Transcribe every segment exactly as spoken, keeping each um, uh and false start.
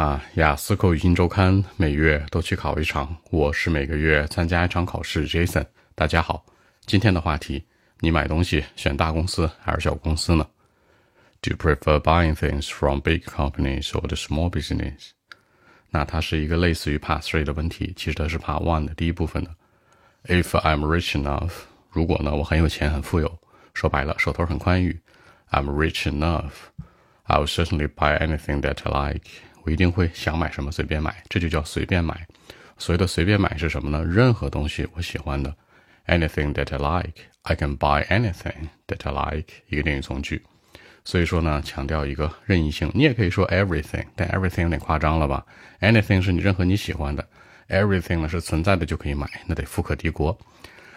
啊，雅思口语新周刊每月都去考一场，我是每个月参加一场考试 Jason。 大家好，今天的话题，你买东西选大公司还是小公司呢？ Do you prefer buying things from big companies or the small business? 那它是一个类似于 part three 的问题，其实它是 part one 的第一部分的。 If I'm rich enough， 如果呢我很有钱很富有，说白了手头很宽裕， I'm rich enough I would certainly buy anything that I like，我一定会想买什么随便买，这就叫随便买。所谓的随便买是什么呢？任何东西我喜欢的 anything that I like I can buy anything that I like， 一个定语从句。所以说呢，强调一个任意性。你也可以说 everything， 但 everything 有点夸张了吧。 anything 是你任何你喜欢的， everything 呢是存在的就可以买，那得富可敌国。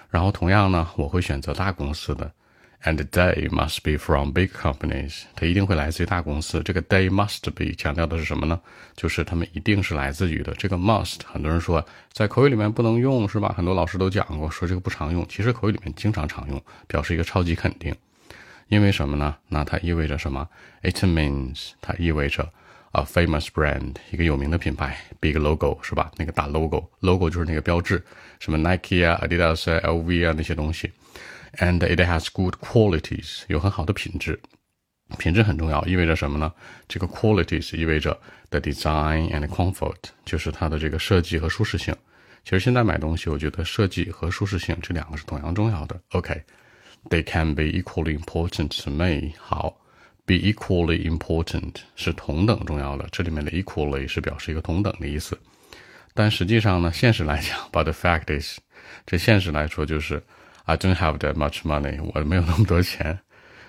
然后同样呢，我会选择大公司的， and they must be from big companies， 它一定会来自于大公司。这个 they must be 强调的是什么呢？就是他们一定是来自于的。这个 must 很多人说在口语里面不能用是吧，很多老师都讲过说这个不常用，其实口语里面经常常用，表示一个超级肯定。因为什么呢？那它意味着什么？ It means 它意味着 A famous brand， 一个有名的品牌 Big logo 是吧，那个大 logo， logo 就是那个标志，什么 Nike 啊 Adidas 啊 L V 啊那些东西。And it has good qualities， 有很好的品质。品质很重要，意味着什么呢？这个 qualities 意味着 the design and comfort， 就是它的这个设计和舒适性。其实现在买东西，我觉得设计和舒适性这两个是同样重要的。OK，they can be equally important to me。好 ，be equally important 是同等重要的，这里面的 equally 是表示一个同等的意思。但实际上呢，现实来讲 ，but the fact is， 这现实来说就是。I don't have that much money， 我没有那么多钱。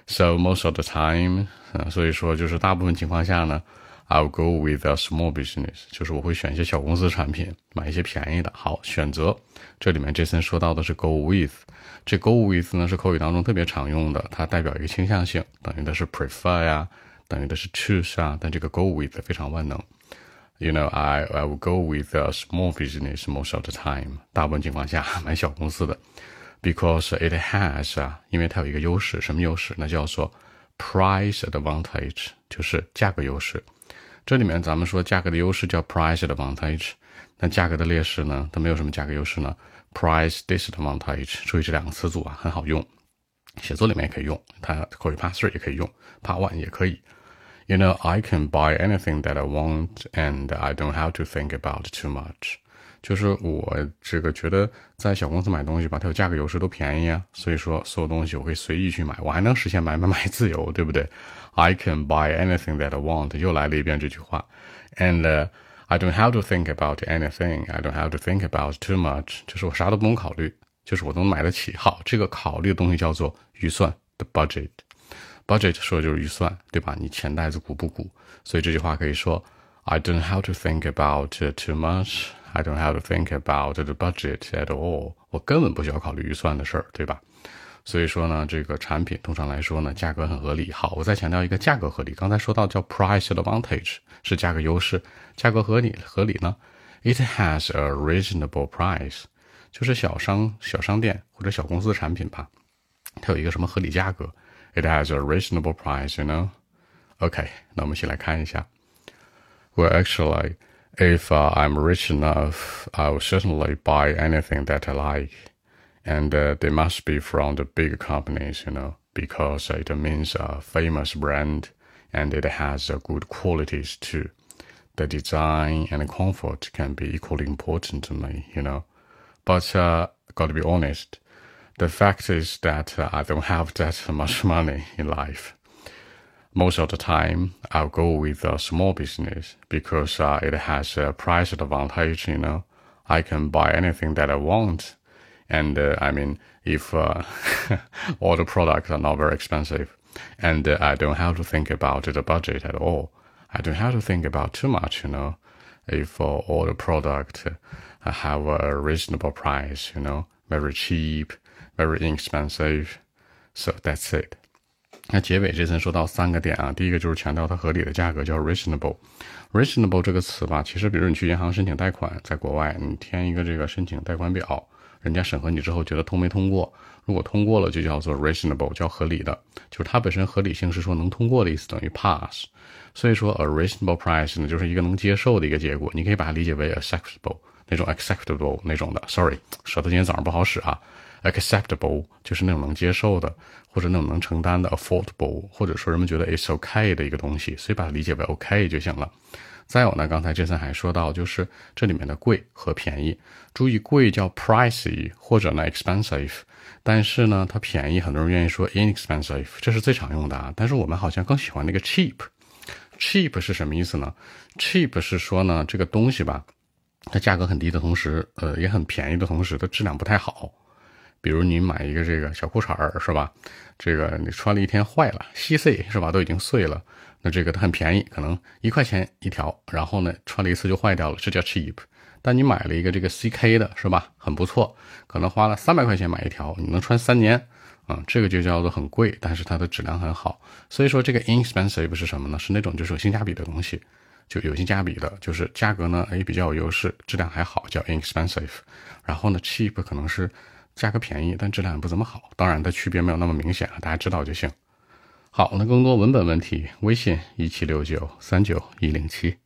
So most of the time， 呃、所以说就是大部分情况下呢 I'll go with a small business， 就是我会选一些小公司产品，买一些便宜的。好，选择这里面 Jason 说到的是 go with， 这 go with 呢是口语当中特别常用的，它代表一个倾向性，等于的是 prefer 呀、啊，等于的是 choose 啊，但这个 go with 非常万能。You know, I, I will go with a small business most of the time， 大部分情况下买小公司的。Because it has 啊，因为它有一个优势，什么优势？那叫做 price advantage， 就是价格优势。这里面咱们说价格的优势叫 price advantage， 那价格的劣势呢？它没有什么价格优势呢 ？price disadvantage。注意这两个词组啊，很好用，写作里面也可以用，它口语 part 三 也可以用 ，part 一 也可以。You know, I can buy anything that I want, and I don't have to think about too much。就是我这个觉得在小公司买东西吧，它有价格优势，都便宜啊，所以说所有东西我可以随意去买，我还能实现买买买自由，对不对？ I can buy anything that I want， 又来了一遍这句话。 And、uh, I don't have to think about anything I don't have to think about too much， 就是我啥都不用考虑，就是我都能买得起。好，这个考虑的东西叫做预算 The budget Budget 说的就是预算，对吧？你钱袋子鼓不鼓？所以这句话可以说 I don't have to think about too much I don't have to think about the budget at all， 我根本不需要考虑预算的事儿，对吧？所以说呢，这个产品通常来说呢，价格很合理。好，我再强调一个价格合理，刚才说到叫 price advantage， 是价格优势，价格合理合理呢 ？It has a reasonable price， 就是小商小商店或者小公司的产品吧，它有一个什么合理价格 ？It has a reasonable price， you know？ OK， 那我们一起来看一下。Well, actually.If、uh, I'm rich enough, I will certainly buy anything that I like. And、uh, they must be from the big companies, you know, because it means a famous brand and it has、uh, good qualities too. The design and comfort can be equally important to me, you know. But、uh, gotta be honest, the fact is that、uh, I don't have that much money in life.Most of the time, I'll go with a small business because、uh, it has a price advantage, you know. I can buy anything that I want. And、uh, I mean, if、uh, all the products are not very expensive and、uh, I don't have to think about the budget at all. I don't have to think about too much, you know. If、uh, all the products、uh, have a reasonable price, you know, very cheap, very inexpensive. So that's it.那结尾这层说到三个点啊，第一个就是强调它合理的价格叫 reasonable。reasonable 这个词吧，其实比如你去银行申请贷款，在国外你填一个这个申请贷款表，人家审核你之后觉得通没通过，如果通过了就叫做 reasonable， 叫合理的，就是它本身合理性是说能通过的意思，等于 pass。 所以说 a reasonable price 呢，就是一个能接受的一个结果，你可以把它理解为 acceptable， 那种 acceptable 那种的 sorry 舌头今天早上不好使啊， acceptable 就是那种能接受的或者那种能承担的 affordable， 或者说人们觉得 it's okay 的一个东西，所以把它理解为 okay 就行了。再有呢，刚才 Jason 还说到，就是这里面的贵和便宜，注意贵叫 pricey 或者呢 expensive， 但是呢它便宜很多人愿意说 inexpensive， 这是最常用的啊，但是我们好像更喜欢那个 cheap。 cheap 是什么意思呢？ cheap 是说呢这个东西吧，它价格很低的同时呃，也很便宜的同时它质量不太好。比如你买一个这个小裤衩是吧，这个你穿了一天坏了，稀碎是吧，都已经碎了，那这个它很便宜，可能一块钱一条，然后呢穿了一次就坏掉了，这叫 cheap。 但你买了一个这个 C K 的是吧，很不错，可能花了三百块钱买一条，你能穿三年啊、嗯，这个就叫做很贵，但是它的质量很好。所以说这个 inexpensive 是什么呢？是那种就是有性价比的东西，就有性价比的，就是价格呢哎比较有优势，质量还好，叫 inexpensive。 然后呢 cheap 可能是价格便宜但质量也不怎么好，当然它区别没有那么明显了，大家知道就行。好，那更多文本问题，微信一七六九三九一零七。